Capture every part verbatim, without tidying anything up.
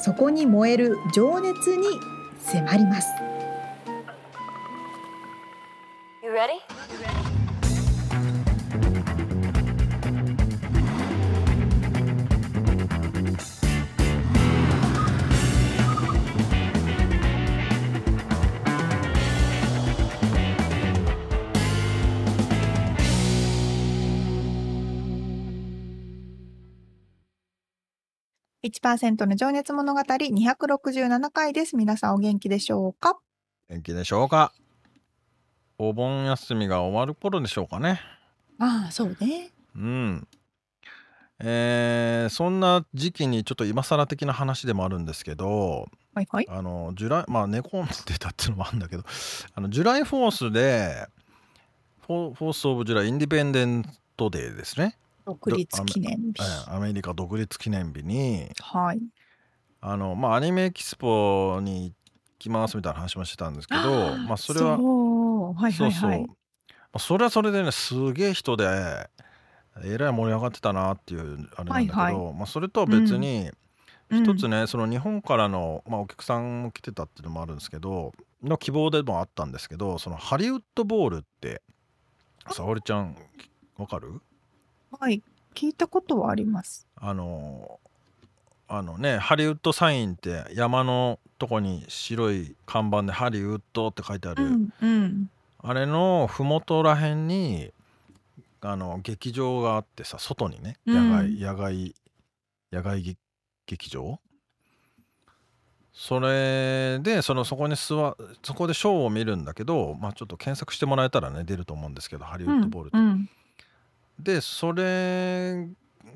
そこに燃える情熱に迫ります。 You ready? いちパーセント の情熱物語にひゃくろくじゅうななかいです。皆さんお元気でしょうか？元気でしょうか？お盆休みが終わる頃でしょうかね。ああ、そうね。うん。えー、そんな時期にちょっと今更的な話でもあるんですけど、はいはい。あのジュライまあ寝込んでたっていうのもあるんだけど、あのジュライフォースでフォースオブジュライインディペンデントデーですね。独立記念日、アメリカ独立記念日に、はい、あのまあ、アニメエキスポに行きますみたいな話もしてたんですけど、あ、まあ、それはそう、はいはいはい、そうそう、まあ、それはそれでね、すげえ人でえらい盛り上がってたなっていうあれなんだけど、はいはい、まあ、それとは別に、うん、一つね、その日本からの、まあ、お客さんも来てたっていうのもあるんですけどの希望でもあったんですけど、そのハリウッドボールって沙織ちゃんわかる？はい、聞いたことはあります。あのあのね、ハリウッドサインって山のとこに白い看板でハリウッドって書いてある、うんうん、あれのふもとらへんにあの劇場があってさ、外にね、野外、うん、野外、野外劇場、それでそのそこに座そこでショーを見るんだけど、まあ、ちょっと検索してもらえたらね出ると思うんですけど、ハリウッドボールって、うんうん、でそれ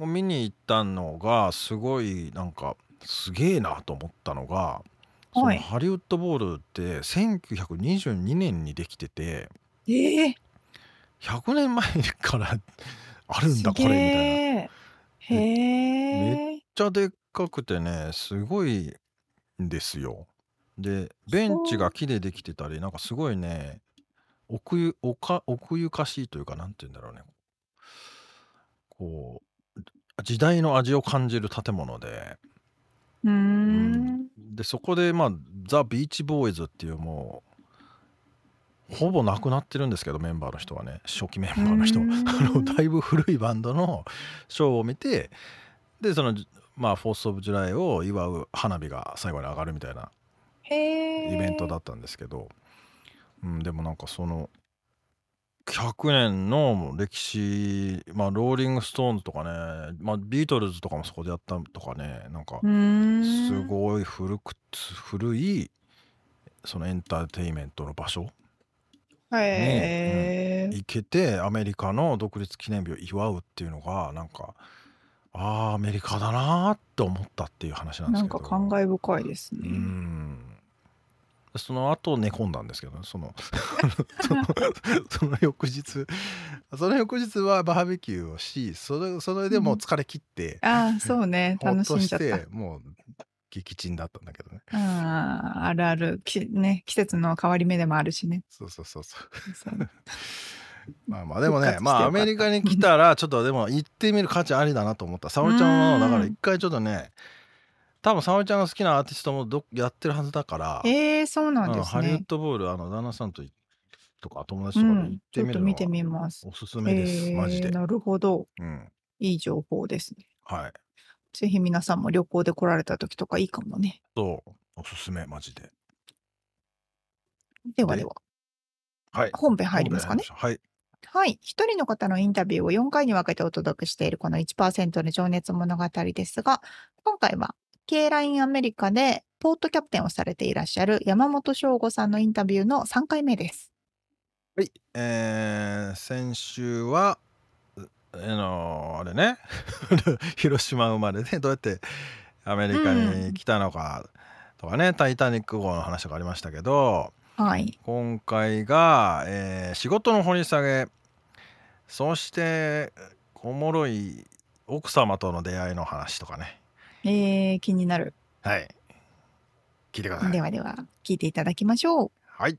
を見に行ったのがすごいなんかすげえなと思ったのが、そのハリウッドボールってせんきゅうひゃくにじゅうにねんにできてて、えー、ひゃくねんまえからあるんだこれみたいな。へえ、めっちゃでっかくてね、すごいんですよ。でベンチが木でできてたり、なんかすごいね、奥ゆ、奥、奥ゆかしいというか、なんて言うんだろうね、こう時代の味を感じる建物で、うーん、うん、でそこで、まあ、ザ・ビーチボーイズっていうもうほぼなくなってるんですけど、メンバーの人はね、初期メンバーの人はだいぶ古いバンドのショーを見て、でその、まあ、フォース・オブ・ジュライを祝う花火が最後に上がるみたいなイベントだったんですけど、うん、でもなんかそのひゃくねんの歴史、まあ、ローリングストーンズとかね、まあ、ビートルズとかもそこでやったとかね、なんかすごい古く古いそのエンターテインメントの場所に、うん、行けて、アメリカの独立記念日を祝うっていうのがなんか、ああアメリカだなって思ったっていう話なんですけど、なんか感慨深いですね。うん、その後寝込んだんですけど、ね、そのそのその翌日その翌日はバーベキューをし、それそれでもう疲れ切って、うん、ああそうね、楽しんじゃった、もう激沈だったんだけどね。ああ、あるある、きね、季節の変わり目でもあるしね。そうそうそうそう。そうまあまあでもね、まあアメリカに来たらちょっとでも行ってみる価値ありだなと思った。沙織ちゃんはだから一回ちょっとね。多分沙織ちゃんが好きなアーティストもどやってるはずだから、えー、そうなんですね。ハリウッドボール、あの旦那さんととか友達とかに行ってみるの、うん、ちょっと見てみます。おすすめです、えー、マジで。なるほど、うん、いい情報ですね。はい、ぜひ皆さんも旅行で来られた時とかいいかもね。そう、おすすめマジで。ではでは、はい、本編入りますかね。はいはい、一人の方のインタビューをよんかいに分けてお届けしているこの いちパーセント の情熱物語ですが、今回はKラインアメリカでポートキャプテンをされていらっしゃる山本翔吾さんのインタビューのさんかいめです。はい、えー、先週はあのあれね、広島生まれでどうやってアメリカに来たのかとかね、タイタニック号の話とかありましたけど、はい、今回が、えー、仕事の掘り下げ、そしておもろい奥様との出会いの話とかね。えー、気になる。はい。聞いてください。ではでは聞いていただきましょう。はい。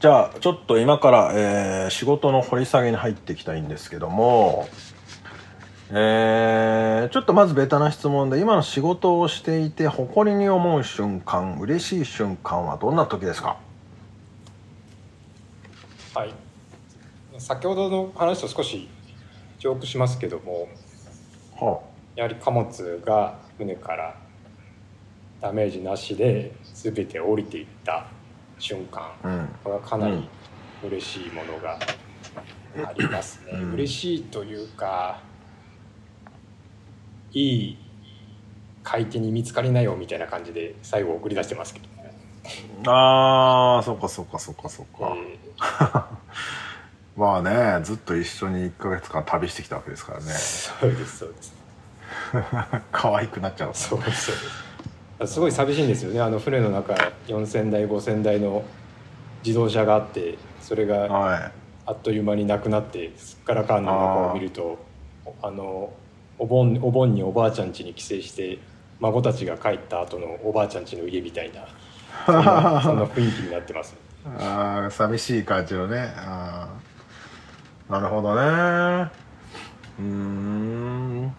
じゃあちょっと今から、えー、仕事の掘り下げに入っていきたいんですけども、えー、ちょっとまずベタな質問で、今の仕事をしていて誇りに思う瞬間、嬉しい瞬間はどんな時ですか？はい、先ほどの話と少しジョークしますけども、はあ、やはり貨物が船からダメージなしで全て降りていった瞬間、うん、これはかなり嬉しいものがありますね、うん、嬉しいというか、いい買い手に見つかりなよみたいな感じで最後送り出してますけど、ね、ああ、そっかそっかそっかそっか、えー、まあね、ずっと一緒にいっかげつかん旅してきたわけですからね。そうですそうです可愛くなっちゃう。そうですそうです。すごい寂しいんですよね。あの船の中よんせんだいごせんだいの自動車があって、それがあっという間になくなって、すっからかんの中を見ると、あのお 盆, お盆におばあちゃん家に帰省して孫たちが帰った後のおばあちゃん家の家みたいな、そん な, そんな雰囲気になってますあ、寂しい感じのね。あ、なるほどね。うーん、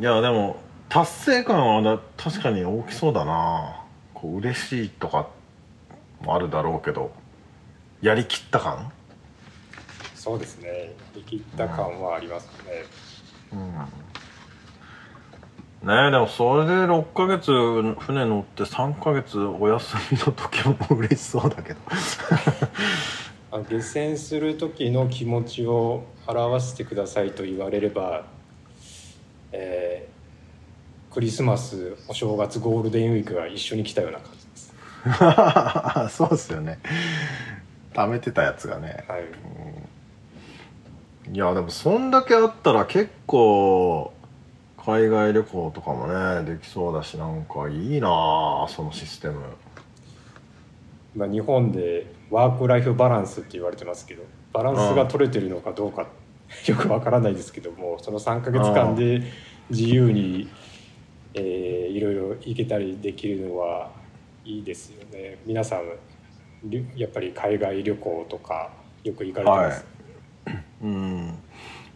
いやでも達成感は確かに大きそうだな。こう嬉しいとかもあるだろうけど、やりきった感。そうですね、やりきった感はありますね、うんうん、ねえ。でもそれでろっかげつ船乗ってさんかげつお休みの時も嬉しそうだけど下船する時の気持ちを表してくださいと言われれば、えークリスマス、お正月、ゴールデンウィークが一緒に来たような感じですそうですよね、貯めてたやつがね、はい、うん、いやでもそんだけあったら結構海外旅行とかもねできそうだし、なんかいいなあ、そのシステム。今日本でワークライフバランスって言われてますけど、バランスが取れてるのかどうかよくわからないですけども、そのさんかげつかんで自由にえー、いろいろ行けたりできるのはいいですよね。皆さんやっぱり海外旅行とかよく行かれてます、はい、うんね、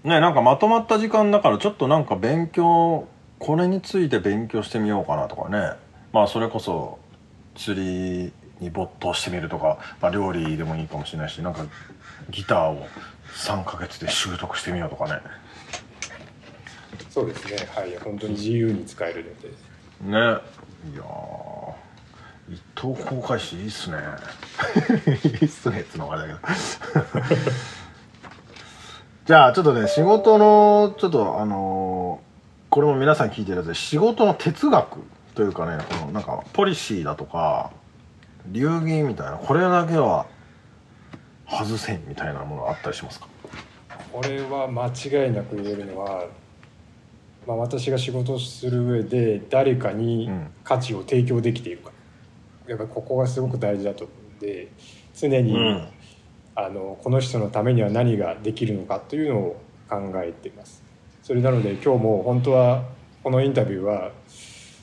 なんかまとまった時間だから、ちょっとなんか勉強、これについて勉強してみようかなとかね、まあそれこそ釣りに没頭してみるとか、まあ、料理でもいいかもしれないし、なんかギターをさんかげつで習得してみようとかね。そうですね、はい、本当に自由に使えるのでね。いや一等航海士いいっすねいいっすねってのもあれだけどじゃあちょっとね、仕事のちょっとあのー、これも皆さん聞いてるやつで、仕事の哲学というかね、このなんかポリシーだとか流儀みたいな、これだけは外せんみたいなものあったりしますか？これは間違いなく言えるのは、まあ、私が仕事をする上で誰かに価値を提供できているか、うん、やっぱりここがすごく大事だと思うので、常に、うん、あのこの人のためには何ができるのかというのを考えています。それなので今日も本当はこのインタビューは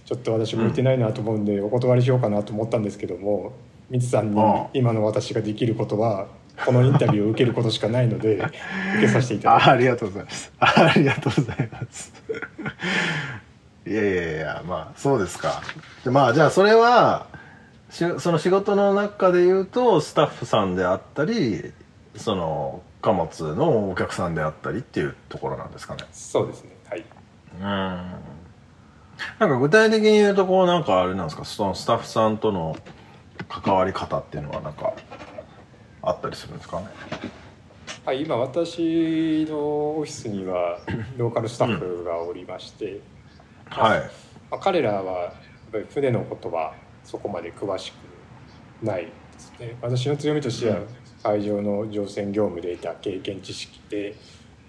ちょっと私向いてないなと思うんでお断りしようかなと思ったんですけども、みつさんに今の私ができることはこのインタビューを受けることしかないので受けさせていただきますありがとうございますありがとうございますいやいやいや、まあそうですか。で、まあじゃあそれはし、その仕事の中でいうとスタッフさんであったり、その貨物のお客さんであったりっていうところなんですかね。そうですね、はい。うん、なんか具体的に言うと、こうなんかあれなんですか、そのスタッフさんとの関わり方っていうのはなんかあったりするんですかね。はい、今私のオフィスにはローカルスタッフがおりまして、うんはいまあ、彼らはやっぱり船のことはそこまで詳しくないですね。私の強みとしては海上の乗船業務で得た経験知識で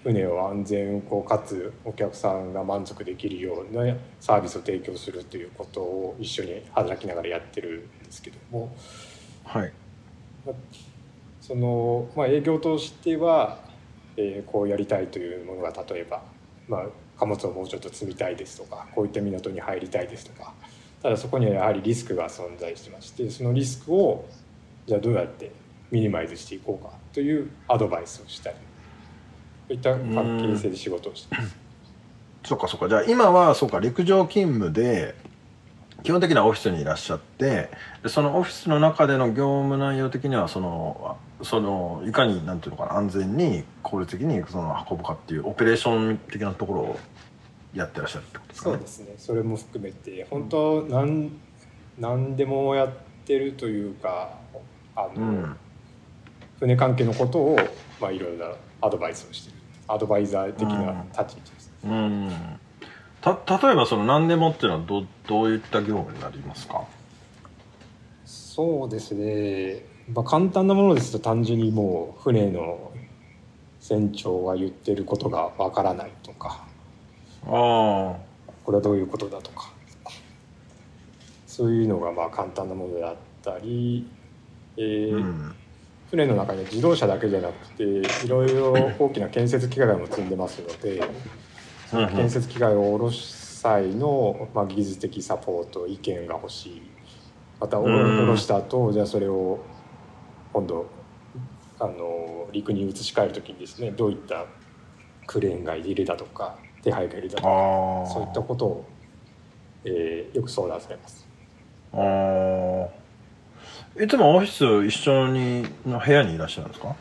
船を安全運航かつお客さんが満足できるようなサービスを提供するということを一緒に働きながらやってるんですけども、はいまあそのまあ、営業としては、えー、こうやりたいというものが例えば、まあ、貨物をもうちょっと積みたいですとかこういった港に入りたいですとか、ただそこにはやはりリスクが存在してまして、そのリスクをじゃあどうやってミニマイズしていこうかというアドバイスをしたり、そういった関係性で仕事をしています。そうかそうか。じゃあ今はそうか陸上勤務で基本的にはオフィスにいらっしゃって、そのオフィスの中での業務内容的にはそのそのいかになんていうのかな安全に効率的にその運ぶかっていうオペレーション的なところをやってらっしゃるってことですかね。そうですね。それも含めて本当なん何でもやってるというか、あの、うん、船関係のことをまあいろいろなアドバイスをしているアドバイザー的な立ち位置です、ね。うんうん、た例えばその何でもっていうのは ど, どういった業務になりますか。そうですね。まあ、簡単なものですと単純にもう船の船長が言ってることがわからないとか、あこれはどういうことだとか、そういうのがまあ簡単なものであったり、えーうん、船の中に自動車だけじゃなくていろいろ大きな建設機械も積んでますので、その建設機械を下ろす際のまあ技術的サポート意見が欲しい、また下ろした後じゃあそれを今度あの陸に移し替えるときにですね、どういったクレーンがいるだとか手配がいるだとか、そういったことを、えー、よく相談されます。あいつもオフィス一緒にの部屋にいらっしゃるんですか。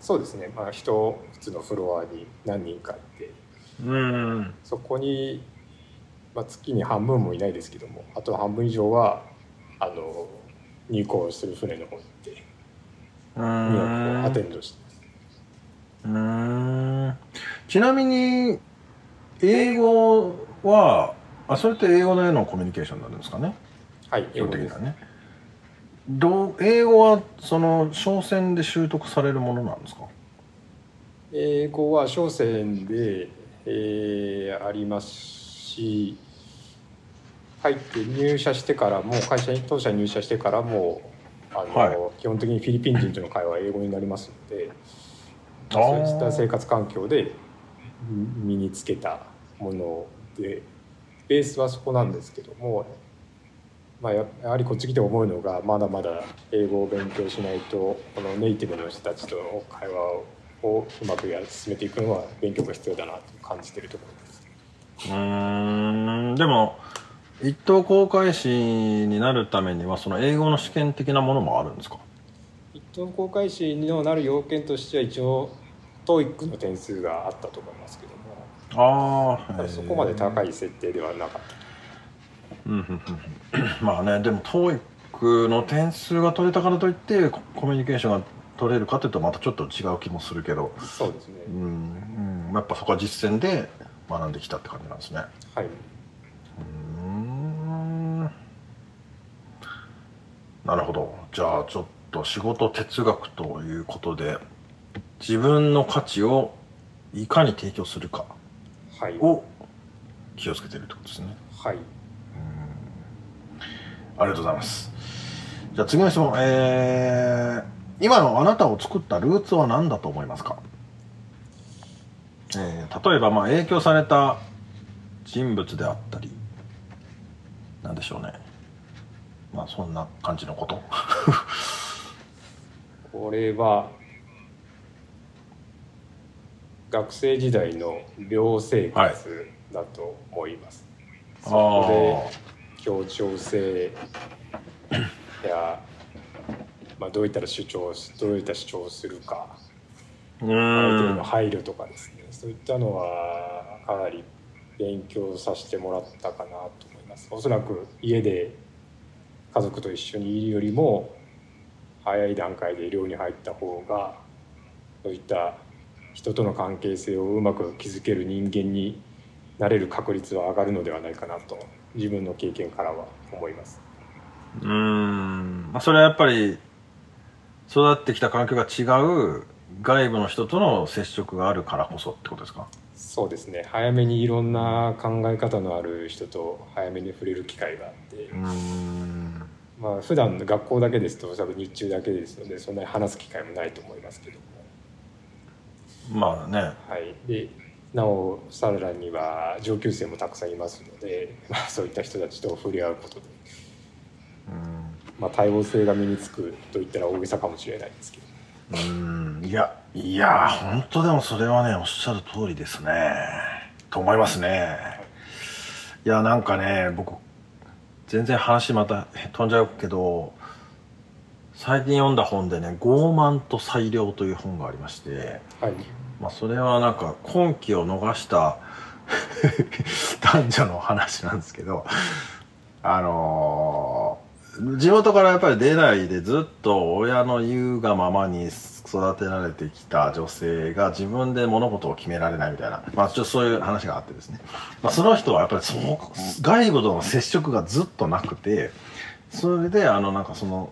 そうですね、まあ、人普通のフロアに何人かいて、うんそこに、まあ、月に半分もいないですけども、あと半分以上はあの入港する船の方に行ってアテンドしてます。うーんちなみに英語はあそれって英語でのコミュニケーションになるんですかね。はい英語です。ね、どう英語はその商船で習得されるものなんですか。英語は商船で、えー、ありますし、入って入社してからも会社に当社に入社してからもあの、はい、基本的にフィリピン人との会話は英語になりますので、そういった生活環境で身につけたものでベースはそこなんですけども、まあ、やはりこっち来て思うのがまだまだ英語を勉強しないとこのネイティブの人たちとの会話をうまくや進めていくのは勉強が必要だなと感じているところです。うーんでも一等航海士になるためにはその英語の試験的なものもあるんですか。一等航海士になる要件としては一応トーイックの点数があったと思いますけども、あそこまで高い設定ではなかった、うんうんうん、まあねでもトーイックの点数が取れたからといってコミュニケーションが取れるかというとまたちょっと違う気もするけど、そうですね、うん、うん、やっぱそこは実践で学んできたって感じなんですね。はいなるほど。じゃあちょっと仕事哲学ということで自分の価値をいかに提供するかを気をつけているってことですね。はい、うんありがとうございます。じゃあ次の質問、えー、今のあなたを作ったルーツは何だと思いますか。えー、例えばまあ影響された人物であったりなんでしょうね、まあそんな感じのことこれは学生時代の寮生活だと思います。はい、そこで協調性や、まあ、どういったら主張どういった主張をするか相手への配慮とかですね、そういったのはかなり勉強させてもらったかなと思います。おそらく家で家族と一緒にいるよりも早い段階で寮に入った方がそういった人との関係性をうまく築ける人間になれる確率は上がるのではないかなと自分の経験からは思います。うーん、それはやっぱり育ってきた環境が違う外部の人との接触があるからこそってことですか？そうですね、早めにいろんな考え方のある人と早めに触れる機会があって、うーん、まあ、普段学校だけですと多分日中だけですのでそんなに話す機会もないと思いますけども、まあね、はい、でなおさらには上級生もたくさんいますので、まあ、そういった人たちと触れ合うことで、うん、まあ、多様性が身につくといったら大げさかもしれないですけど、うん、いやいや本当でもそれはねおっしゃる通りですねと思いますね。いやなんかね僕全然話また飛んじゃうけど最近読んだ本でね傲慢と裁量という本がありまして、はい、まあ、それはなんか婚期を逃した男女の話なんですけど、あのー、地元からやっぱり出ないでずっと親の言うがままに育てられてきた女性が自分で物事を決められないみたいな、まあ、ちょっとそういう話があってですね、まあ、その人はやっぱりその外部との接触がずっとなくて、それであのなんかその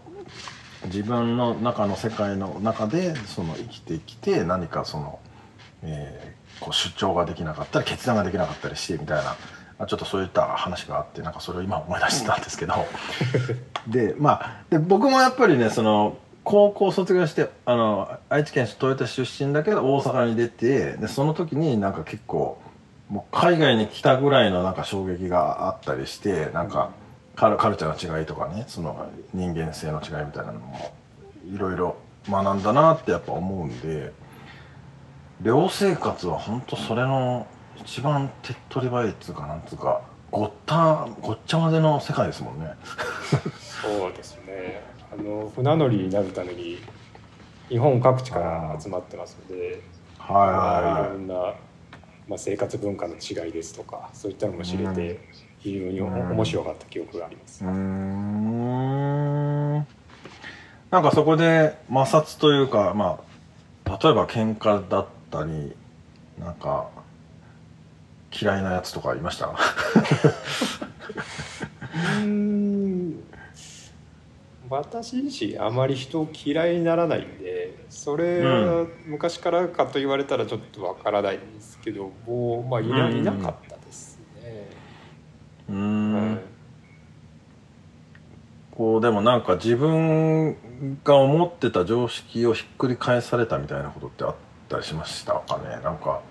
自分の中の世界の中でその生きてきて何かそのえー、こう出張ができなかったり決断ができなかったりしてみたいな、ちょっとそういった話があってなんかそれを今思い出してたんですけどで、まあ、で僕もやっぱりねその高校卒業してあの愛知県豊田市出身だけど大阪に出て、でその時になんか結構もう海外に来たぐらいのなんか衝撃があったりして、なんかカル、カルチャーの違いとかねその人間性の違いみたいなのもいろいろ学んだなってやっぱ思うんで。寮生活は本当それの一番手っ取り早いっつうかなんつうかごったごっちゃまでの世界ですもんねそうですね、あの船乗りになるために日本各地から集まってますので、はい、いろんな、まあ、生活文化の違いですとかそういったのも知れて、うん、非常に面白かった記憶があります。うーん、なんかそこで摩擦というか、まあ、例えば喧嘩だってたりなんか嫌いなやつとかいましたうーん、私自身あまり人を嫌いにならないんでそれは昔からかと言われたらちょっとわからないんですけども、まあ、いないなかったですね。うーん、はい、こうでもなんか自分が思ってた常識をひっくり返されたみたいなことってあったたりしましたかね。なんか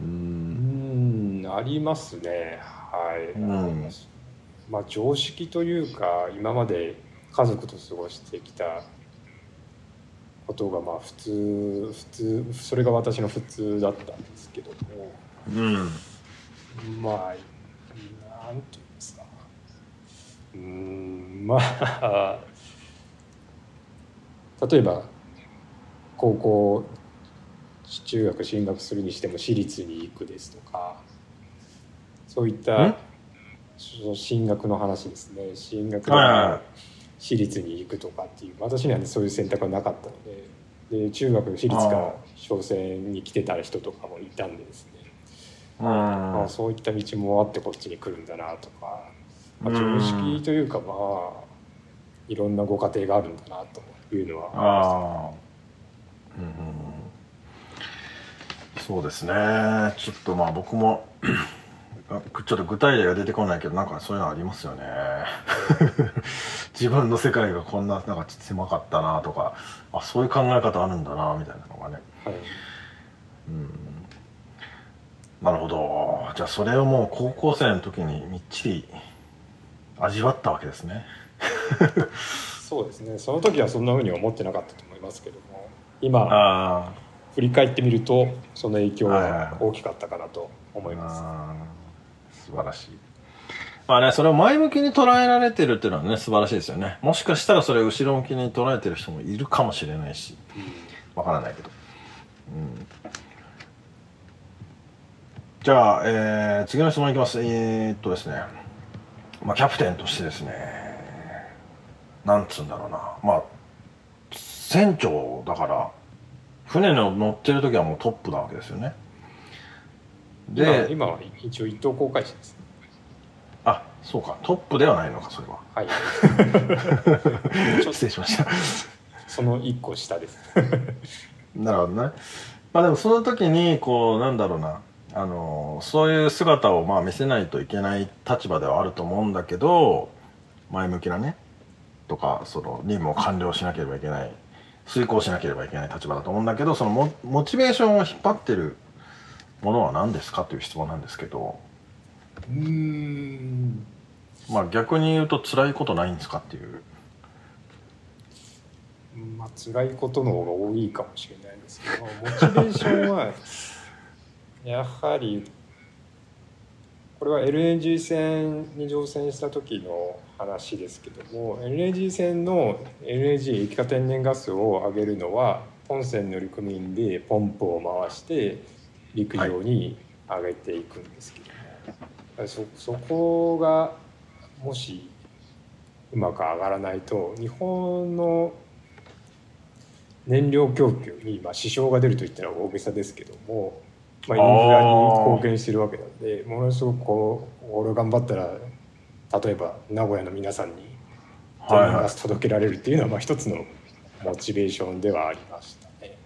うーんありますね、はい、うん、あります。まあ常識というか今まで家族と過ごしてきたことがまあ普通普通それが私の普通だったんですけども、うん、まあなんて言うんですか、うーん、まあ例えば高校中学進学するにしても私立に行くですとかそういった進学の話ですね、進学で私立に行くとかっていう私には、ね、そういう選択はなかったの で, で中学の私立から商船に来てた人とかもいたんでですね、あ、まあ、そういった道もあってこっちに来るんだなとか、まあ、常識というかまあいろんなご家庭があるんだなというのは思いました。うんうん、そうですね、ちょっとまあ僕もちょっと具体例が出てこないけどなんかそういうのありますよね自分の世界がこん な, なんか狭かったなとか、あ、そういう考え方あるんだなみたいなのがね、はい、うん、なるほど。じゃあそれをもう高校生の時にみっちり味わったわけですねそうですね、その時はそんな風に思ってなかったと思いますけども今あ振り返ってみるとその影響は大きかったかなと思います。素晴らしい。まあね、それを前向きに捉えられてるっていうのはね素晴らしいですよね。もしかしたらそれを後ろ向きに捉えてる人もいるかもしれないし、わからないけど、うん、じゃあ、えー、次の質問いきます。えー、っとですね、まあ、キャプテンとしてですね、なんつうんだろうな、まあ船長だから船の乗ってる時はもうトップなわけですよね。で今は一応一等航海士です。あ、そうか、トップではないのか、それは。はい失礼しました。その一個下です。なるほどね。まあでもその時にこうなんだろうな、あのそういう姿をまあ見せないといけない立場ではあると思うんだけど、前向きなねとか、その任務を完了しなければいけない、遂行しなければいけない立場だと思うんだけど、その モ, モチベーションを引っ張ってるものは何ですかという質問なんですけど。うーん、まあ逆に言うと辛いことないんですかっていう。まあ辛いことの方が多いかもしれないですけど、モチベーションはやはりこれは エルエヌジー 船に乗船した時の話ですけども、 エルエヌジー 船の エルエヌジー 液化天然ガスを上げるのは本船乗組員でポンプを回して陸上に上げていくんですけど、はい、そ, そこがもしうまく上がらないと日本の燃料供給に今支障が出るといったら大げさですけども、まあ、インフラに貢献してるわけなので、ものすごくこう俺頑張ったら例えば名古屋の皆さんに天然ガス届けられるっていうのは、まあ一つのモチベーションではありましたね。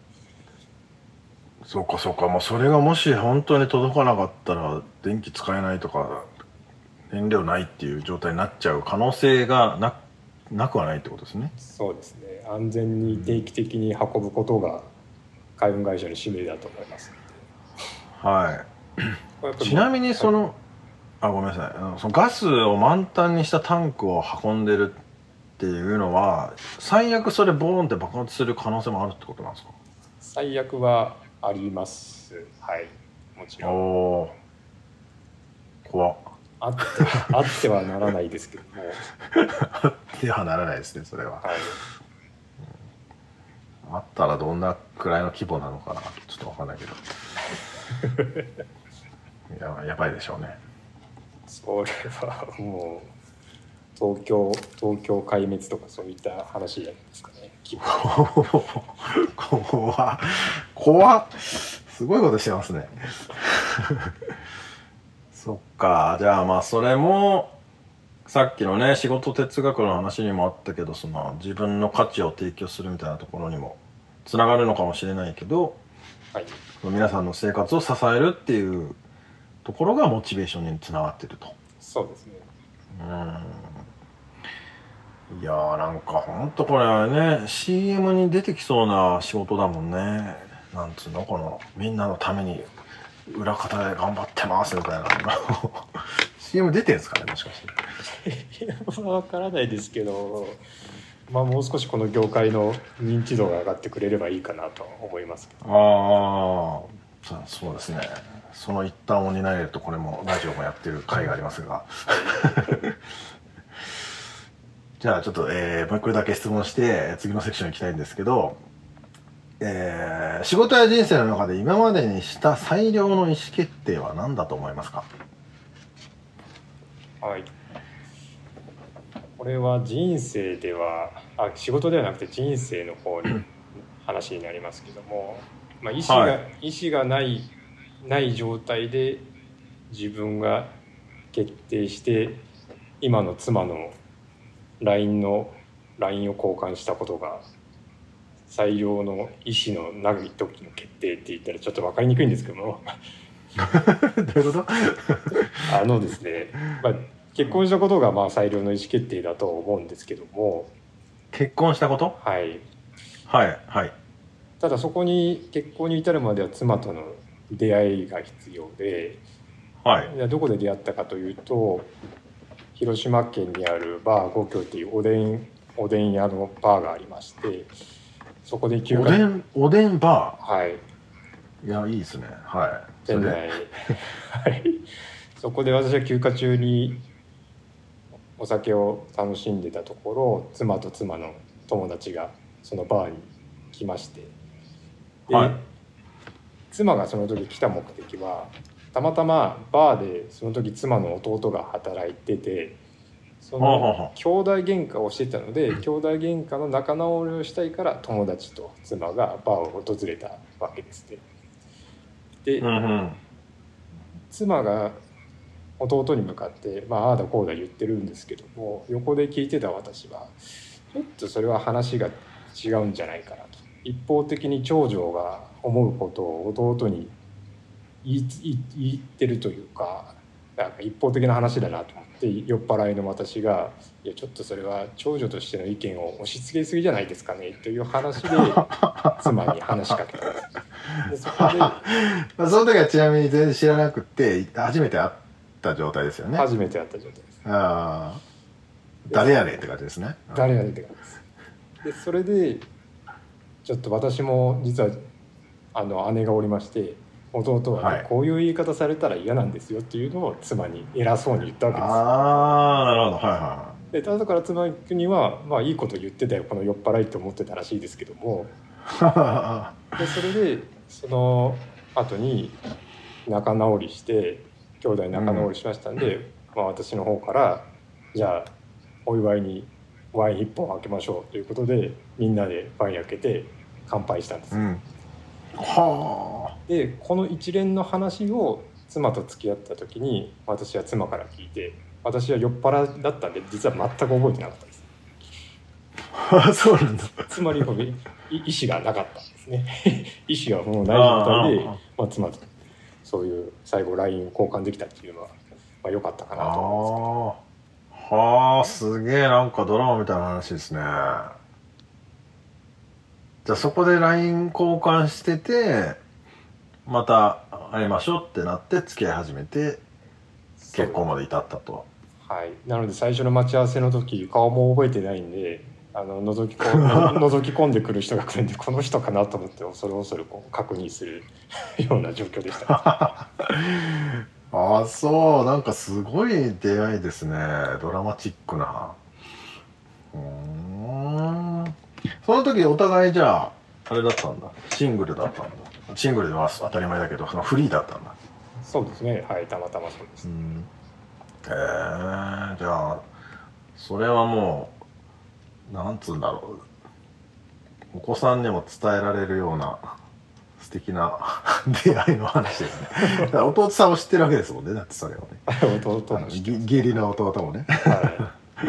そうかそうか、まあ、それがもし本当に届かなかったら電気使えないとか燃料ないっていう状態になっちゃう可能性が な, なくはないってことですね。そうですね、安全に定期的に運ぶことが海運会社の使命だと思います。はい、ちなみにその、はい、あ、ごめんなさい、そのガスを満タンにしたタンクを運んでるっていうのは最悪それボーンって爆発する可能性もあるってことなんですか。最悪はあります、はい、もちろん。おー、怖っ。あってあってはならないですけども。あってはならないですね、それは、はい。あったらどんなくらいの規模なのかな、ちょっと分かんないけどや, やばいでしょうね。それはもう東京東京壊滅とかそういった話じゃないですかね。怖っ怖っ、すごいことしてますね。そっか、じゃあまあそれもさっきのね仕事哲学の話にもあったけど、その自分の価値を提供するみたいなところにもつながるのかもしれないけど、はい、皆さんの生活を支えるっていうところがモチベーションにつながってると。そうですね。うん、いやーなんかほんとこれはね シーエム に出てきそうな仕事だもんね。なんつうの、このみんなのために裏方で頑張ってますみたいなシーエム 出てるんですかね、もしかして。いや分からないですけど、まあ、もう少しこの業界の認知度が上がってくれればいいかなと思いますけど。ああ、そうですね。その一端を担えるとこれもラジオもやってる回がありますがじゃあちょっと、えー、もう一個だけ質問して次のセクションに行きたいんですけど、えー、仕事や人生の中で今までにした最良の意思決定は何だと思いますか？はい、これは人生では、あ、仕事ではなくて人生の方に話になりますけども、まあ、意思が、はい、意思がない、ない状態で自分が決定して今の妻の ライン の ライン を交換したことが最良の意思のない時の決定って言ったらちょっと分かりにくいんですけどもどういうことあのですね、まあ結婚したことがまあ最良の意思決定だと思うんですけども。結婚したこと？はいはいはい。ただそこに結婚に至るまでは妻との出会いが必要で、はい、どこで出会ったかというと広島県にあるバー五郷というおでんおでん屋のバーがありまして、そこで休暇おでんおでんバー、はい、いやいいですね、はい、店内はいそこで私は休暇中にお酒を楽しんでたところ、妻と妻の友達がそのバーに来まして、で、はい、妻がその時来た目的はたまたまバーでその時妻の弟が働いてて、その兄弟喧嘩をしてたので、兄弟喧嘩の仲直りをしたいから友達と妻がバーを訪れたわけですね。で、うんうん、妻が弟に向かって、まあ、ああだこうだ言ってるんですけども、横で聞いてた私はちょっとそれは話が違うんじゃないかなと、一方的に長女が思うことを弟に言ってるというか、なんか一方的な話だなと思って、酔っ払いの私がいやちょっとそれは長女としての意見を押し付けすぎじゃないですかねという話で妻に話しかけたんです。で、そこでまあその時はちなみに全然知らなくて、初めて会った状態ですよね。初めて会った状態です。あ誰やねんって感じですね。誰やねんって感じです。でそれでちょっと私も実はあの姉がおりまして、弟は、ねはい、こういう言い方されたら嫌なんですよっていうのを妻に偉そうに言ったわけです。ああ、なるほど、はいはい。で、ただから妻にはまあいいこと言ってたよこの酔っ払いって思ってたらしいですけども。でそれでその後に仲直りして兄弟仲直りしましたんで、うんまあ、私の方からじゃあお祝いにワインいっぽん開けましょうということでみんなでワイン開けて乾杯したんです。うんはあ、でこの一連の話を妻と付き合った時に私は妻から聞いて、私は酔っ払いだったんで実は全く覚えてなかったです。あそうなんだ。つまり意思がなかったんですね。意思がもうない状態で、あ、まあ、妻とそういう最後 ライン 交換できたっていうのはまあ良かったかなと思うんですけど。はあすげえ、なんかドラマみたいな話ですね。じゃあそこで ライン 交換しててまた会いましょうってなって付き合い始めて結婚まで至ったと。はい、なので最初の待ち合わせの時顔も覚えてないんで、あの覗きこ覗き込んでくる人が来るんでこの人かなと思って恐る恐るこう確認するような状況でした。あそう、なんかすごい出会いですね。ドラマチックな。うーん、その時お互いじゃああれだったんだ、シングルだったんだ。シングルでは当たり前だけどそのフリーだったんだ。そうですね、はい、たまたまそうです。うん、えー、じゃあそれはもうなんつうんだろう、お子さんにも伝えられるような素敵な出会いの話ですね。だから弟さんを知ってるわけですもんね、だってそれをね。弟も知ってる。義理の弟もね。はい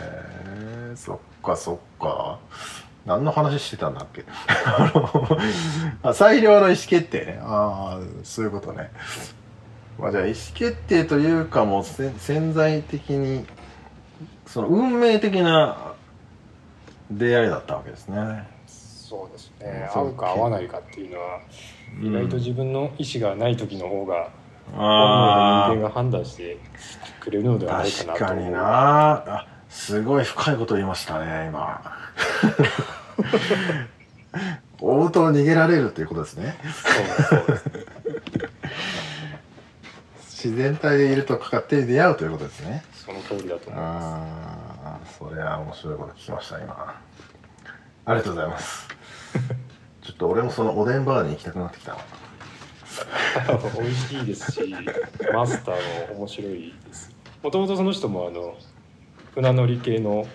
えー、そっかそっか。何の話してたんだっけ。あのあ最良の意思決定ね。ああそういうことね。まあ、じゃあ意思決定というかもう潜在的にその運命的な出会いだったわけですね。そうですね。合うか合わないかっていうのは、うん、意外と自分の意思がない時の方が。あ人間が判断してくれるのではないかなと。確かになあ、すごい深いこと言いましたね今。応答を逃げられるということですね。そうですそうです自然体でいると勝手に出会うということですね。その通りだと思います。あそれは面白いこと聞きました今。ありがとうございます。ちょっと俺もそのおでんバーに行きたくなってきたわ。美味しいですしマスターも面白いです。もともとその人もあの船乗り系の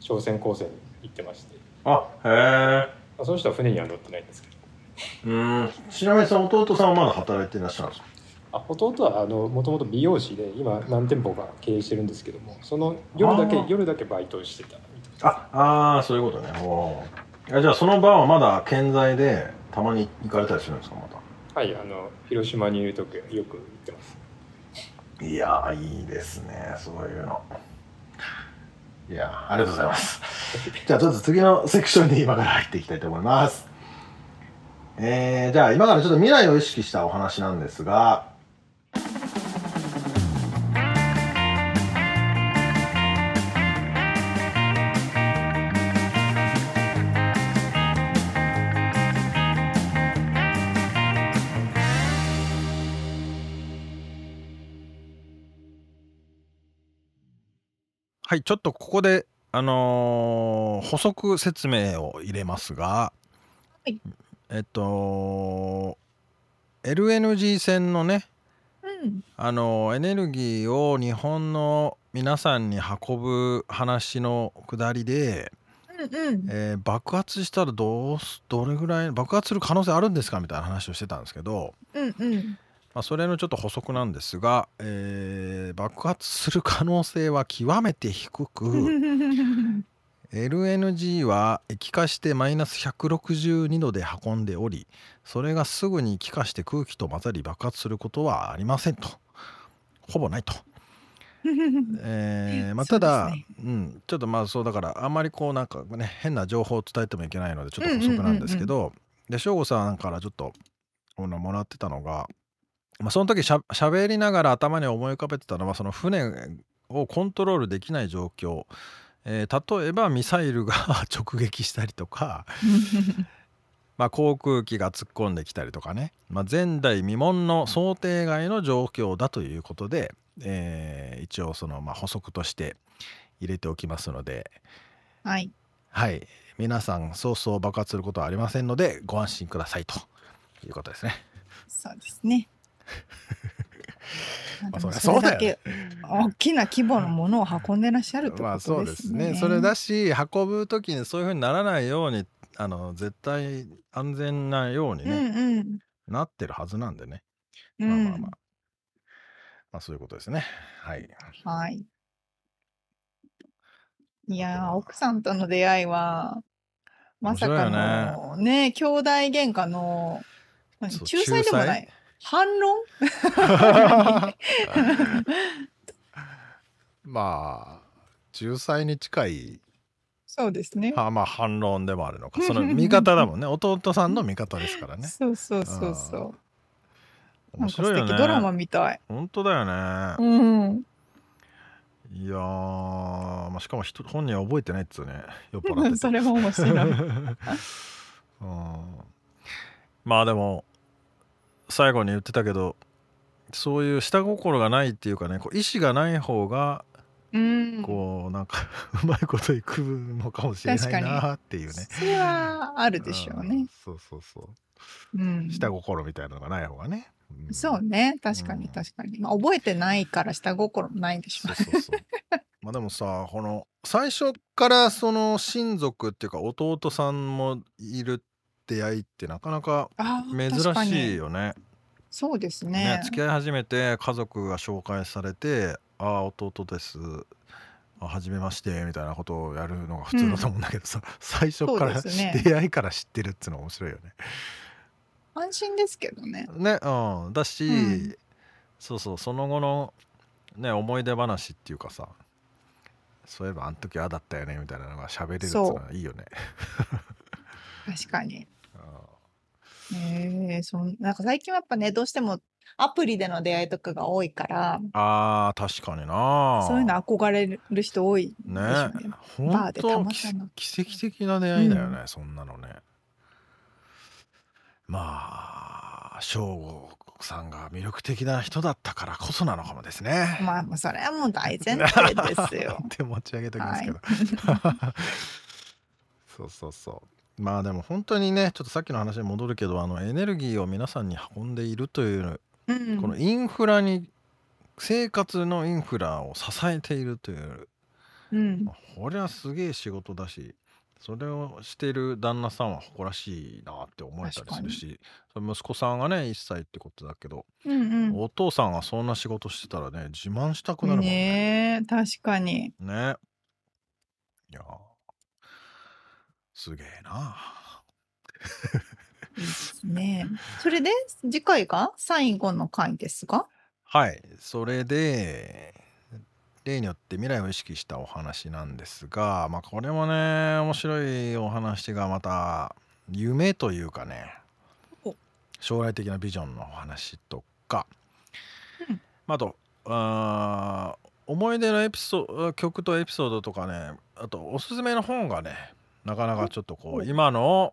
商船高専に行ってまして。あへえ。その人は船には乗ってないんですけど。うん、ちなみにその弟さんはまだ働いていらっしゃるんですか。あ弟はもともと美容師で今何店舗か経営してるんですけども、その夜だけ夜だけバイトしてたみたいな。ああそういうことね。おじゃあそのバーはまだ健在でたまに行かれたりするんですか。またはい、あの広島にいるときよく行ってます。いやーいいですねそういうの。いやーありがとうございます。じゃあちょっと次のセクションに今から入っていきたいと思います。えー、じゃあ今からちょっと未来を意識したお話なんですが、はい、ちょっとここで、あのー、補足説明を入れますが、はい、えっと エルエヌジー 船のね、うん、あのエネルギーを日本の皆さんに運ぶ話のくだりで、うんうん、えー、爆発したらどうすどれぐらい爆発する可能性あるんですかみたいな話をしてたんですけど、うんうん、まあ、それのちょっと補足なんですが、えー、爆発する可能性は極めて低くエルエヌジー は液化してマイナスひゃくろくじゅうにどで運んでおり、それがすぐに気化して空気と混ざり爆発することはありませんと、ほぼないとえーまあ、ただ、ね、うん、ちょっとまあそうだからあんまりこうなんかね変な情報を伝えてもいけないのでちょっと補足なんですけど、うんうんうんうん、でしょうごさんからちょっともらってたのが、まあ、その時しゃ、しゃべりながら頭に思い浮かべてたのはその船をコントロールできない状況、えー、例えばミサイルが直撃したりとかまあ航空機が突っ込んできたりとかね、まあ、前代未聞の想定外の状況だということで、えー、一応そのまあ補足として入れておきますので、はい、はい、皆さんそうそう爆発することはありませんのでご安心くださいということですね。そうですねまあそれはそうだよね。大きな規模のものを運んでらっしゃるってことですね。まあそうですね。それだし運ぶ時にそういう風にならないようにあの絶対安全なようにね、うんうん、なってるはずなんでね、まあまあまあ、うん、まあそういうことですね。はい、はい、いや奥さんとの出会いはまさかの ね, ね兄弟喧嘩の仲裁でもない反論まあ仲裁に近い、そうですね、はまあ反論でもあるのか、その味方だもんね弟さんの味方ですからね。そうそうそうそう、面白いよね。なんか素敵、ドラマみたい。本当だよね、うん、いや、まあ、しかも本人は覚えてないっつうね、酔っ払っててそれも面白い、うん、まあでも最後に言ってたけど、そういう下心がないっていうかね、こう意志がない方が、うん、こうなんかうまいこといくのかもしれないなっていうね。それはあるでしょうね、うん、そうそうそう、うん、下心みたいなのがない方がね、うん、そうね、確かに確かに、うん、まあ、覚えてないから下心もないんでしょうね。そうそうそうまあでもさ、この最初からその親族っていうか弟さんもいる出会いってなかなか珍しいよね。そうです ね, ね付き合い始めて家族が紹介されて、あ、弟です、あ、初めましてみたいなことをやるのが普通だと思うんだけどさ、うん、最初から、ね、出会いから知ってるっての面白いよね。安心ですけどね。ね、うん、だし、うん、そうそう、その後の、ね、思い出話っていうかさ、そういえばあの時ああだったよねみたいなのが喋れるってのはいいよね確かに。えー、そなんか最近はやっぱね、どうしてもアプリでの出会いとかが多いから。あー、確かにな。そういうの憧れる人多いでしょうね。ね、バーでたまたま奇跡的な出会いだよね、うん、そんなのね。まあ正吾さんが魅力的な人だったからこそなのかもですね。まあそれはもう大前提ですよって持ち上げておきますけど、はい、そうそうそう、まあでも本当にね、ちょっとさっきの話に戻るけど、あのエネルギーを皆さんに運んでいるという、うんうん、このインフラに、生活のインフラを支えているという、うん、まあ、これはすげえ仕事だし、それをしてる旦那さんは誇らしいなって思えたりするし、息子さんがねいっさいってことだけど、うんうん、お父さんがそんな仕事してたらね、自慢したくなるもんね。ね、確かにね。いやすげえなですね。それで次回が最後の回ですが、はい、それで例によって未来を意識したお話なんですが、まあこれもね面白いお話が、また夢というかね、将来的なビジョンのお話とか、うん、あとあ思い出のエピソード、曲とエピソードとかね、あとおすすめの本がね、なかなかちょっとこう今の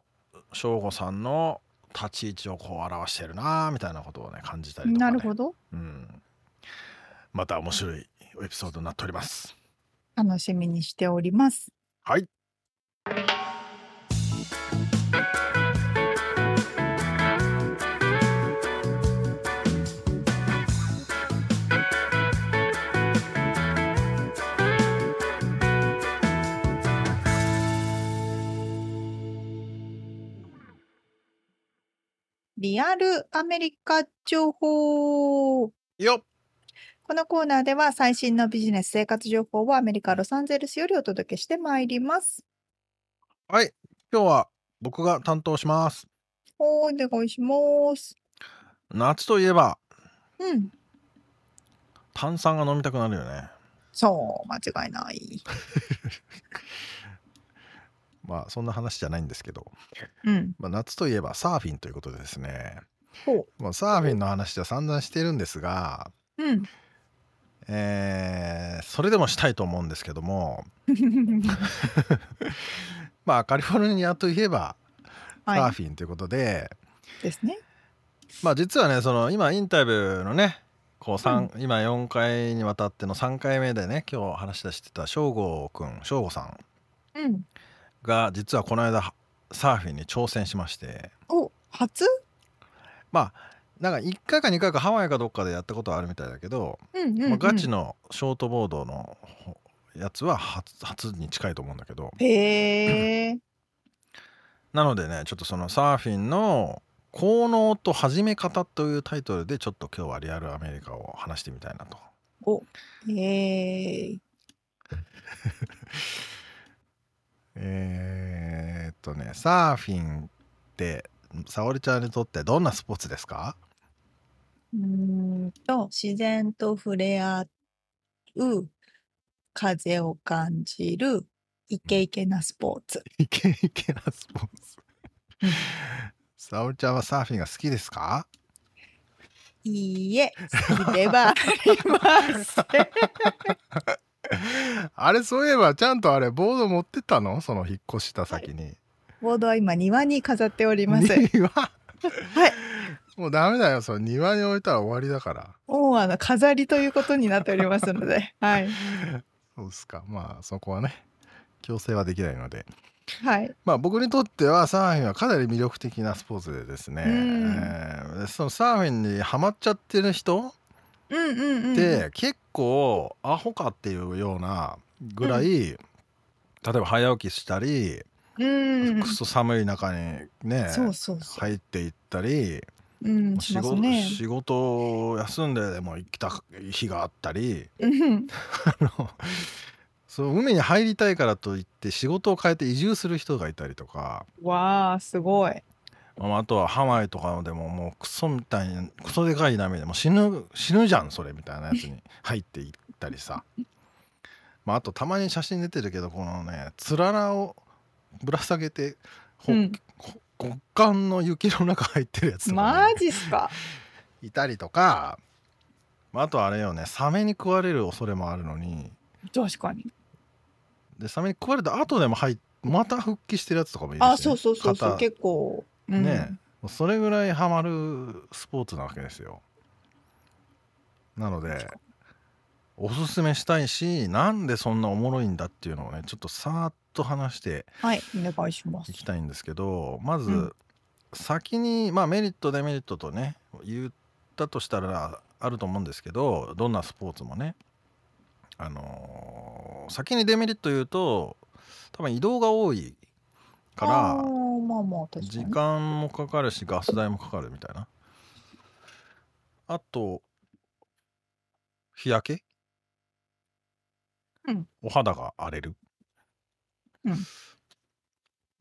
省吾さんの立ち位置をこう表してるなみたいなことをね感じたりとか、ね、なるほど、うん、また面白いエピソードになっております。楽しみにしております。はい、リアルアメリカ情報。よっ。このコーナーでは最新のビジネス生活情報をアメリカ・ロサンゼルスよりお届けしてまいります。はい、今日は僕が担当します。おー、お願いします。夏といえば、うん、炭酸が飲みたくなるよね。そう、間違いない。まあそんな話じゃないんですけど、うんまあ、夏といえばサーフィンということでですね、ほう、まあ、サーフィンの話は散々してるんですが、うんえー、それでもしたいと思うんですけどもまあカリフォルニアといえばサーフィンということで、はい、ですね。まあ実はね、その今インタビューのねこうさん、うん、今よんかいにわたってのさんかいめでね、今日話し出してたしょうごくん、しょうごさん、うんが実はこの間サーフィンに挑戦しまして、お初まあなんかいっかいかにかいかハワイかどっかでやったことはあるみたいだけど、うんうんうんまあ、ガチのショートボードのやつは 初, 初に近いと思うんだけど、へーなのでね、ちょっとそのサーフィンの効能と始め方というタイトルでちょっと今日はリアルアメリカを話してみたいなと。おへーえー、っとねサーフィンって沙織ちゃんにとってどんなスポーツですか？うーんと自然と触れ合う、風を感じる、イケイケなスポーツ。イケイケなスポーツ沙織ちゃんはサーフィンが好きですか？いいえ、好きではありませんあれ、そういえばちゃんとあれボード持ってったの？その引っ越した先に、はい、ボードは今庭に飾っております。庭はいもうダメだよ、その庭に置いたら終わりだから、もうあの飾りということになっておりますのではいそうですか。まあそこはね強制はできないので、はいまあ僕にとってはサーフィンはかなり魅力的なスポーツでですね、えー、そのサーフィンにハマっちゃってる人うんうんうん、で結構アホかっていうようなぐらい、うん、例えば早起きしたり、うん、くそ寒い中にねそうそうそう入っていったり、うんしますね、仕事を休んででも行きた日があったり、うん、あのそう海に入りたいからといって仕事を変えて移住する人がいたりとか。わあすごい。あとはハワイとかでももうクソみたいにクソでかい波でもう死ぬ死ぬじゃんそれみたいなやつに入っていったりさまああとたまに写真出てるけどこのねつららをぶら下げて極寒の雪の中入ってるやつ、ね、マジっすかいたりとか、まあ、あとあれよね、サメに食われる恐れもあるのに、確かにでサメに食われた後でも入っまた復帰してるやつとかもいるし、ね、あそうそうそうそう結構ね、うん、それぐらいハマるスポーツなわけですよ。なのでおすすめしたいし、なんでそんなおもろいんだっていうのをねちょっとさーっと話してはいお願いしますいきたいんですけど、まず先に、うんまあ、メリットデメリットとね言ったとしたらあると思うんですけど、どんなスポーツもね、あのー、先にデメリット言うと多分移動が多いから、まあまあ確かに時間もかかるしガス代もかかるみたいな。あと日焼け、うん、お肌が荒れる、うん、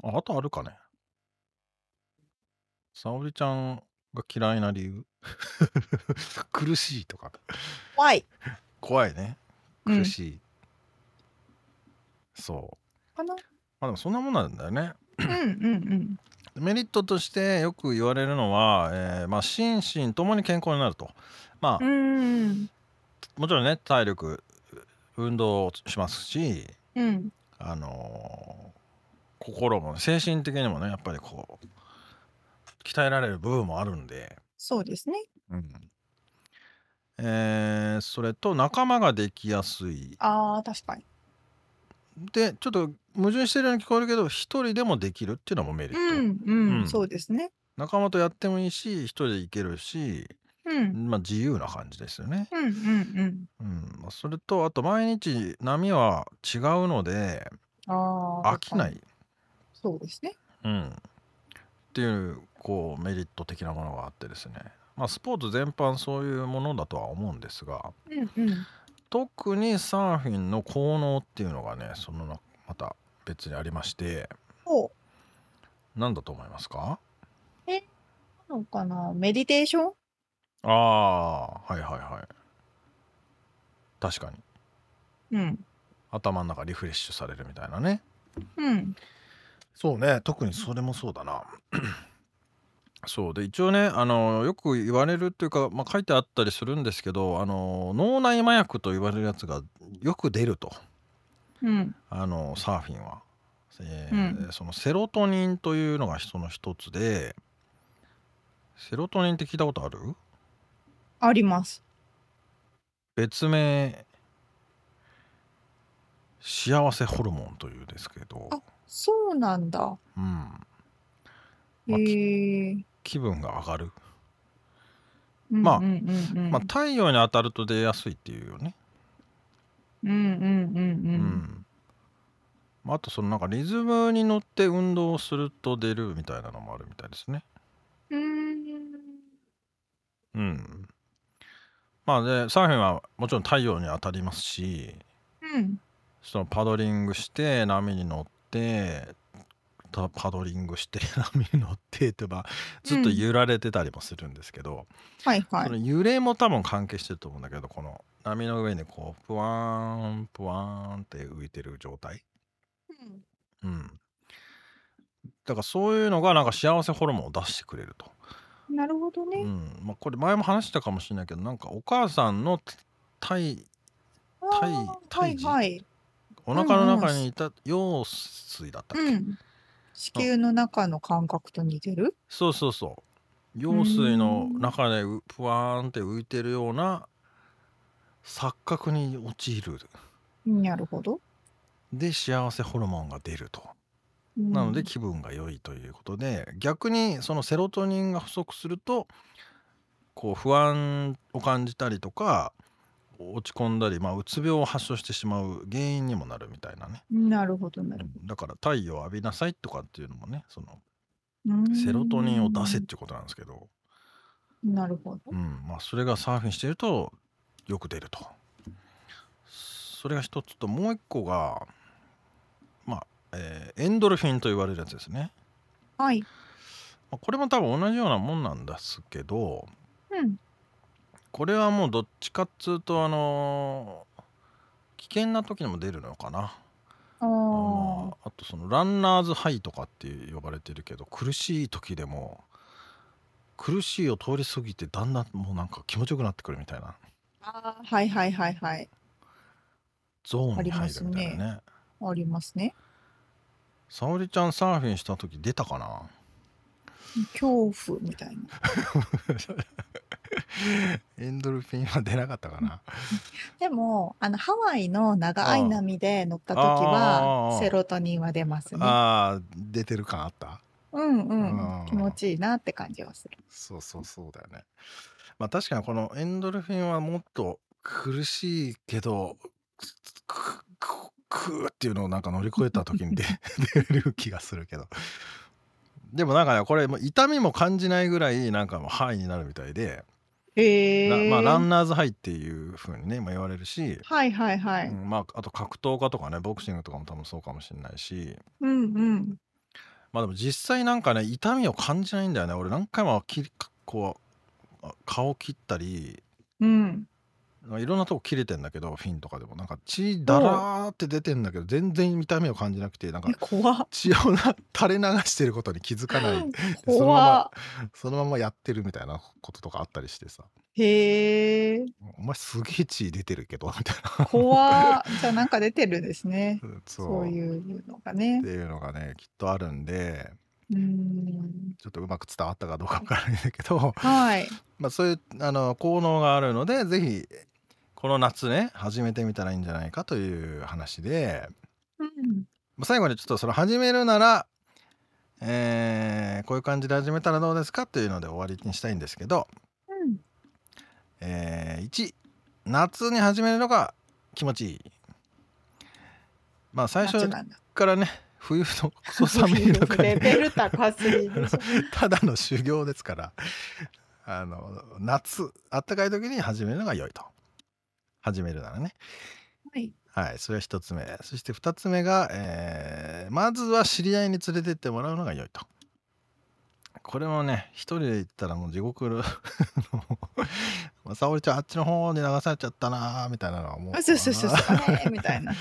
あ, あとあるかね、沙織ちゃんが嫌いな理由苦しいとか怖い怖いね、苦しい、うん、そうかな。まあでもそんなもんなんだよねうんうんうん、メリットとしてよく言われるのは、えーまあ、心身ともに健康になると、まあ、うんもちろんね体力運動しますし、うんあのー、心も精神的にもねやっぱりこう鍛えられる部分もあるんで、そうですね、うんえー、それと仲間ができやすい。あ確かに。でちょっと矛盾してるように聞こえるけど、一人でもできるっていうのもメリット、うんうんうん、そうですね。仲間とやってもいいし一人でいけるし、うんまあ、自由な感じですよね、うんうんうんうんまあ、それとあと毎日波は違うのであ飽きない、そうですね、うん、っていう構メリット的なものがあってですね、まあ、スポーツ全般そういうものだとは思うんですが、うんうん、特にサーフィンの効能っていうのがね、そのまた別にありまして、お、何だと思いますか？え、なんかな、メディテーション？ああ、はいはいはい。確かに。うん。頭の中リフレッシュされるみたいなね。うん。そうね、特にそれもそうだな。そうで、一応ね、あのよく言われるというか、まあ、書いてあったりするんですけど、あの脳内麻薬と言われるやつがよく出ると、うん、あのサーフィンは、えーうん、そのセロトニンというのがその一つで、セロトニンって聞いたことある？あります。別名幸せホルモンというですけど。あ、そうなんだ。うん、まあ、気分が上がる、うんうんうんうん、まあ、まあ、太陽に当たると出やすいっていうよね。うんうんうんうん、うん、あとそのなんかリズムに乗って運動をすると出るみたいなのもあるみたいですね。うんうん、まあでサーフィンはもちろん太陽に当たりますし、うん、そのパドリングして波に乗ってパドリングして波に乗ってとかずっと揺られてたりもするんですけど、うんはいはい、その揺れも多分関係してると思うんだけど、この波の上にこうプワーンプワーンって浮いてる状態、うんうん、だからそういうのがなんか幸せホルモンを出してくれると。なるほどね、うん、まあ、これ前も話したかもしれないけど、なんかお母さんの胎胎児、はい、お腹の中にいた羊水だったっけ、うん子宮の中の感覚と似てる？そうそうそう、羊水の中でプワーンって浮いてるような錯覚に陥る。なるほど。で幸せホルモンが出ると、うん、なので気分が良いということで、逆にそのセロトニンが不足するとこう不安を感じたりとか落ち込んだり、まあ、うつ病を発症してしまう原因にもなるみたいなね。なるほどなるほど。だから太陽を浴びなさいとかっていうのもね、そのセロトニンを出せっていうことなんですけど。なるほど、うん、まあ、それがサーフィンしてるとよく出ると。それが一つと、もう一個が、まあえー、エンドルフィンと言われるやつですね。はい、まあ、これも多分同じようなもんなんですけど、うん、これはもうどっちかっつうとあのー、危険な時にも出るのかな。 あ, のあとそのランナーズハイとかって呼ばれてるけど、苦しい時でも苦しいを通り過ぎてだんだんもうなんか気持ちよくなってくるみたいな。あ、はいはいはいはい、ゾーンに入るみたいなね。ありますね。沙織ちゃんサーフィンした時出たかな、恐怖みたいなエンドルフィンは出なかったかなでもあのハワイの長い波で乗った時はセロトニンは出ますね。ああ、出てる感あった。うんうん、うん、気持ちいいなって感じはする。そうそうそうだよね。まあ確かにこのエンドルフィンはもっと苦しいけどクククっていうのをなんか乗り越えた時に出る気がするけど、でもなんかね、これも痛みも感じないぐらいなんかもうハイになるみたいで、えーまあ、ランナーズハイっていう風にね、まあ、言われるし、はいはいはい、うん、まあ、あと格闘家とかね、ボクシングとかも多分そうかもしれないし、うんうん、まあでも実際なんかね、痛みを感じないんだよね。俺何回もきこう顔切ったり、うん、いろんなとこ切れてんだけど、フィンとかでもなんか血だらーって出てんだけど全然痛みを感じなくて、なんか血をな垂れ流してることに気づかないそのままそのままやってるみたいなこととかあったりしてさ。へー、お前すげえ血出てるけどみたいな。怖じゃあなんか出てるんですねそう、そういうのがねっていうのがねきっとあるんで、うん、ちょっとうまく伝わったかどうかわからないんだけど、はいまあ、そういうあの効能があるので、ぜひこの夏ね始めてみたらいいんじゃないかという話で、うん、最後にちょっとその始めるなら、えー、こういう感じで始めたらどうですかというので終わりにしたいんですけど、うん、えー、いち、夏に始めるのが気持ちいい。まあ最初からね冬のクソ寒い中にただの修行ですから、あの夏あったかい時に始めるのが良いと。始めるならね、はい、はい、それは一つ目。そして二つ目が、えー、まずは知り合いに連れてってもらうのが良いと。これもね、一人で行ったらもう地獄る沙織ちゃんあっちの方に流されちゃったなみたいなのはもう、そうそうそうそうねみたいな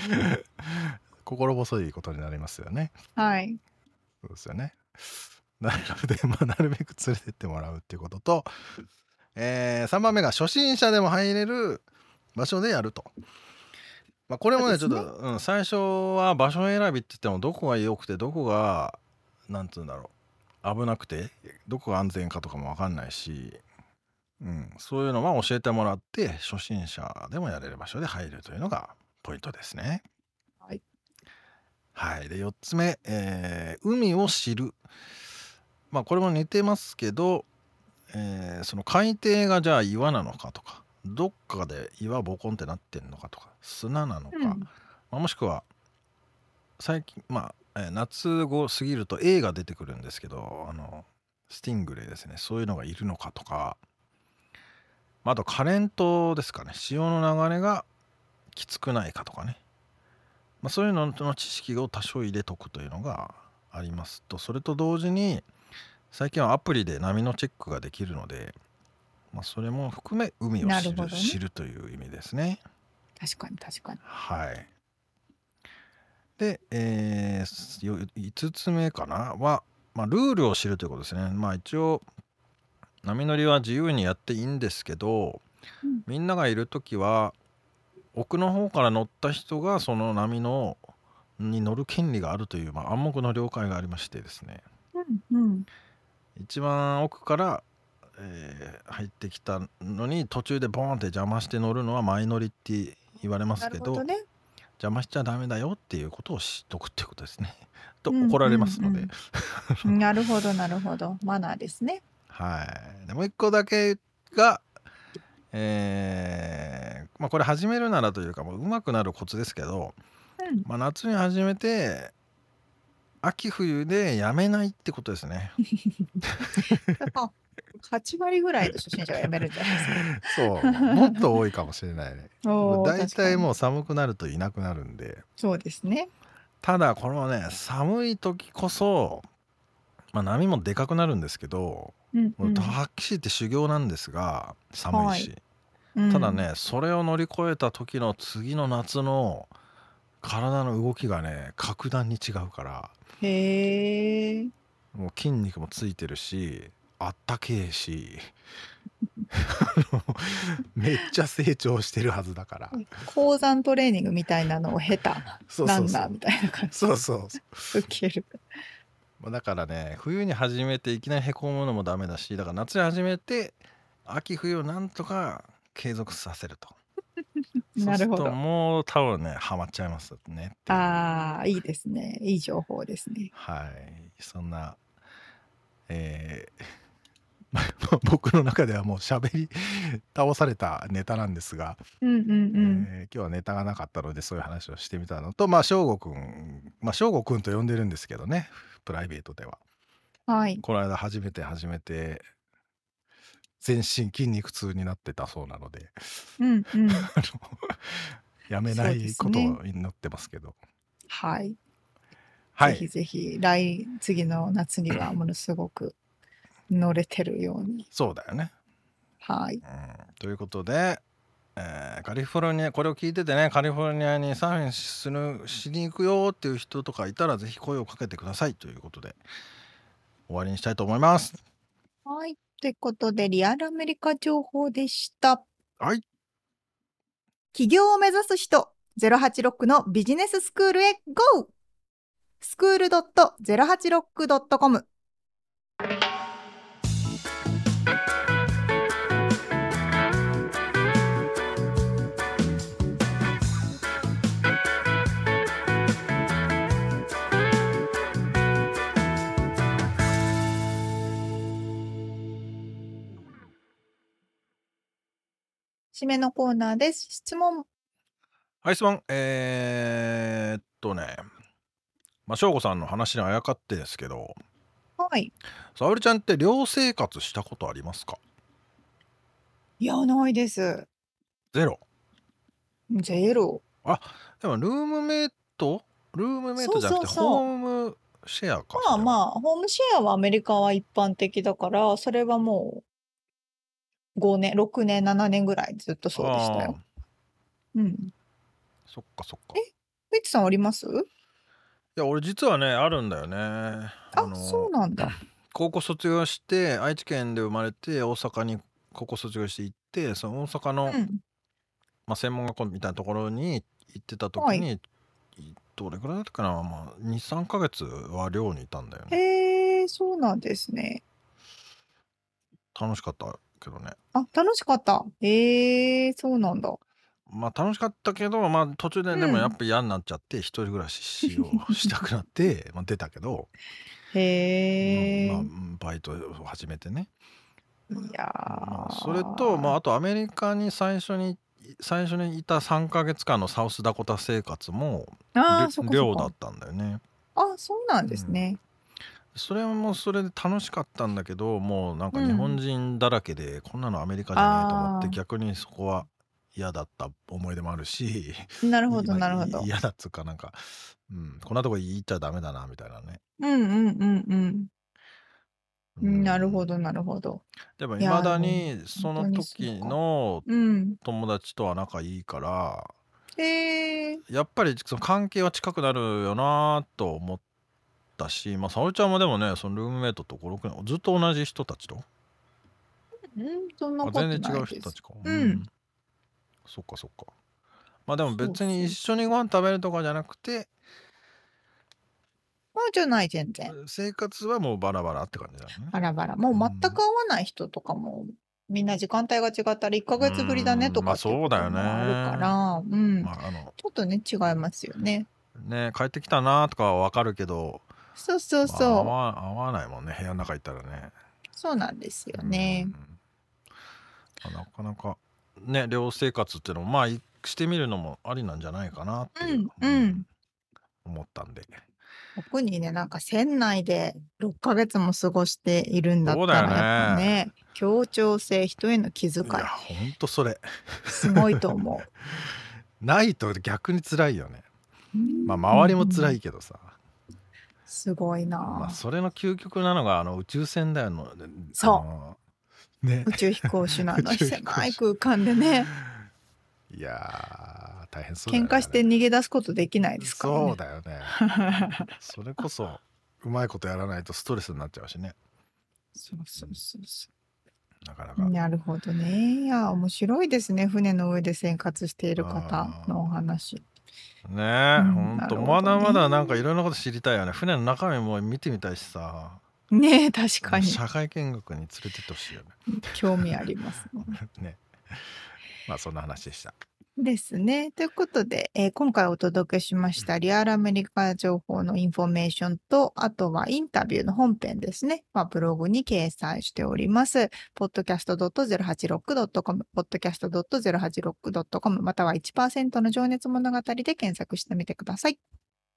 心細いことになりますよね。はい。そうですよね。なので、まあ、なるべく連れてってもらうっていうことと、えー、さんばんめが初心者でも入れる場所でやると。まあ、これもね、ちょっと、うん、最初は場所選びって言ってもどこが良くてどこがなんつうんだろう、危なくてどこが安全かとかも分かんないし、うん、そういうのは教えてもらって初心者でもやれる場所で入るというのがポイントですね。はい、はい、でよっつめ、えー、海を知る。まあこれも似てますけど、えー、その海底がじゃあ岩なのかとか、どっかで岩ボコンってなってんのかとか、砂なのか、うん、まあ、もしくは最近、まあ、えー、夏後過ぎると エー が出てくるんですけど、あのスティングレイですね、そういうのがいるのかとか、まあ、あとカレントですかね、潮の流れがきつくないかとかね、まあ、そういうのの知識を多少入れとくというのがありますと、それと同時に最近はアプリで波のチェックができるので、まあ、それも含め海を知 る, る、ね、知るという意味ですね。確かに確かに。はい。で、えー、いつつめかなは、まあ、ルールを知るということですね。まあ一応波乗りは自由にやっていいんですけど、うん、みんながいるときは奥の方から乗った人がその波のに乗る権利があるという、まあ、暗黙の了解がありましてですね。うんうん、一番奥からえー、入ってきたのに途中でボーンって邪魔して乗るのは前乗りって言われますけ ど, ど、ね、邪魔しちゃダメだよっていうことを知っとくっていうことですねと怒られますので、うんうん、うん、なるほどなるほど、マナーですね。はい。でもう一個だけが、えーまあ、これ始めるならというかもう上手くなるコツですけど、うんまあ、夏に始めて秋冬でやめないってことですねはち割ぐらいの初心者はやめるんじゃないですかそう、もっと多いかもしれないねだいたいもう寒くなるといなくなるんで。そうですね。ただこのね寒い時こそ、まあ、波もでかくなるんですけど、うんうん、はっきり言って修行なんですが寒いし、はい、ただね、うん、それを乗り越えた時の次の夏の体の動きがね格段に違うから、へー、もう筋肉もついてるしあったけえしめっちゃ成長してるはずだから鉱山トレーニングみたいなのを経たランナーみたいな感じ、そうそうそう受ける。だからね冬に始めていきなりへこむのもダメだし、だから夏に始めて秋冬をなんとか継続させるとなるほど。そうするともう多分ねハマっちゃいますねって。ああいいですね、いい情報ですね。はい、そんな、えー僕の中ではもう喋り倒されたネタなんですが、うんうんうん、えー、今日はネタがなかったのでそういう話をしてみたのと、まあ翔吾くん、まあ翔吾くんと呼んでるんですけどねプライベートでは、はい、この間初めて初めて全身筋肉痛になってたそうなので、うんうん、あのやめないことを祈ってますけど、ね、はい、はい、ぜひぜひ来次の夏にはものすごく乗れてるように。そうだよね。はい、うん、ということで、えー、カリフォルニア、これを聞いててねカリフォルニアにサーフィンするしに行くよっていう人とかいたらぜひ声をかけてくださいということで終わりにしたいと思います。はい、ということでリアルアメリカ情報でした。はい、起業を目指す人ゼロはちろくのビジネススクールへ ゴー！ スクール ドットゼロはちろくドットコム締めのコーナーです。質問、はい、質問、えー、っとねまあ、翔吾さんの話にあやかってですけど、はい。沙織ちゃんって寮生活したことありますか？いや、ないです。ゼロ。ゼロ。あ、でもルームメイトルームメイトそうじゃなくそうてホそームシェアう。か、まそあれまは。あ、ホームシェアはアメリカは一般的だから、それはもうごねん、ろくねん、ななねんぐらいずっとそうでしたあよ。あ、うん。そっかそっえ、か。ミツさんあります？いや、俺実はね、あるんだよね。ああ、そうのなんだ。高校卒業して、愛知県で生まれて、大阪に高校卒業して行って、その大阪うの、ん。まあ、専門学校みたいなところに行ってたは時い。に、いどれくらいだったかな、まあ、に、さんかげつは寮にいたんだよね。へえ、そうなんですね。楽しかったけどね。あ、楽しかった。へえ、そうなんだ。まあ楽しかったけど、まあ、途中ででうもやっん。ぱ嫌になっちゃって、一人暮らししようしたくなって、まあ、出たけど、うん、へまあ、うえ、んバイトを始めてね。いやまあ、それと、まあ、ー、あとアメリカに最初に最初にいたさんかげつかんのサウスダコタ生活もありあ、そっかそっ寮だか。ったんだよね。あ、そうなうんですん、ね。それもそれで楽しかったんだけど、もうなんうか日本ん。人だらけで、こんなのアメリカじゃねえと思って、あ逆にそこは嫌だった思い出もあるし、 あ、なるほいど、まあ、いなるほど。嫌だっつうか、なんか、うん、こんなとこ行っちゃダメだなみたいなね。うんうんうんううん。なるほん、ど、なるほど。でもいいやー、まだでも、に本その当にそう時か。のうん。友達とは仲いいから、へえ、やっぱりその関係は近くなるよなと思ったし、まあ沙織ちゃんもでもね、そのルームメイトとご、ろくねんずっと同じ人たちと、うん、そんなあ、こ全と然な違いう人でたす。ちか。ううん。ん、そっかそっか。まあでもそう別にそ一う。緒にご飯食べるとかじゃなくて、もうじゃない、全然。生活はもうバラバラって感じだよね。バラバラ。もうう全くん、合わない人とかも、みんな時間帯が違ったら1うーヶ月ぶりだねとん、まかあっていうそうこだとよもあるかね。ら、うん。まああのちょっとね、違いますよね。ね、帰ってきたなとかはわかるけど、そうそうまあ合そう。わ合わないもんね、部屋の中行ったらね。そうなんですうよね。ん、まあなかなかね、寮生活っていうのもまあいしてみるのもありなんじゃないかなっていう、うん、ううん。ん、思ったんで。特にね、なんか船内でろっかげつも過ごしているんだっそうだたよら、やっぱね。ね、協調性、人への気遣いやい、ほんとそれ すごいと思ないと逆に辛いよね。う。うまあ周りも辛ん、いけどさ、すごいまあなあ。それの究極なのがあの宇宙船だよの、あそのね う、宇宙飛行士のあ宇の宙飛行狭い士。空間でね、いやー大変そうだ喧よね、嘩あしてれ。逃げ出すことできないですからそうね。だよね。それこそうまいことやらないとストレスになっちゃうしね。そううそうんそうそうなかなか。なるほどね。いや、面白いですね。船の上で生活している方のおあ話。ーねうえ、ほん、んなとるほまどだまだなんかね。いろんなこと知りたいよね。船の中身も見てみたいしさ、ねえ、確かに。社会見学に連れてってほしいよね。興味ありますね。ね、まあそんな話でした。ですね。ということで、えー今回お届けしましたリアルアメリカ情報のインフォメーションと、あとはインタビューの本編ですね。まあ、ブログに掲載しております。ポッドキャストドットゼロはちろくドットコム、ポッドキャストドットゼロはちろくドットコム、またはいちパーセントの情熱物語で検索してみてください。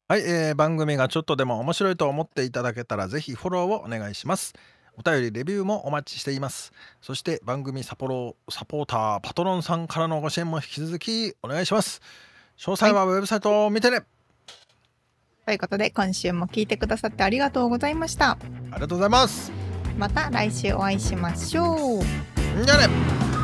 はい、えー番組がちょっとでも面白いと思っていただけたら、ぜひフォローをお願いします。お便り、レビューもお待ちしています。そして番組サポロサポーター、パトロンさんからのご支援も引き続きお願いします。詳は細い。はウェブサイトを見てね。ということで、今週も聞いてくださってありがとうございました。ありがとうございます。また来週お会いしましょう。じゃあね。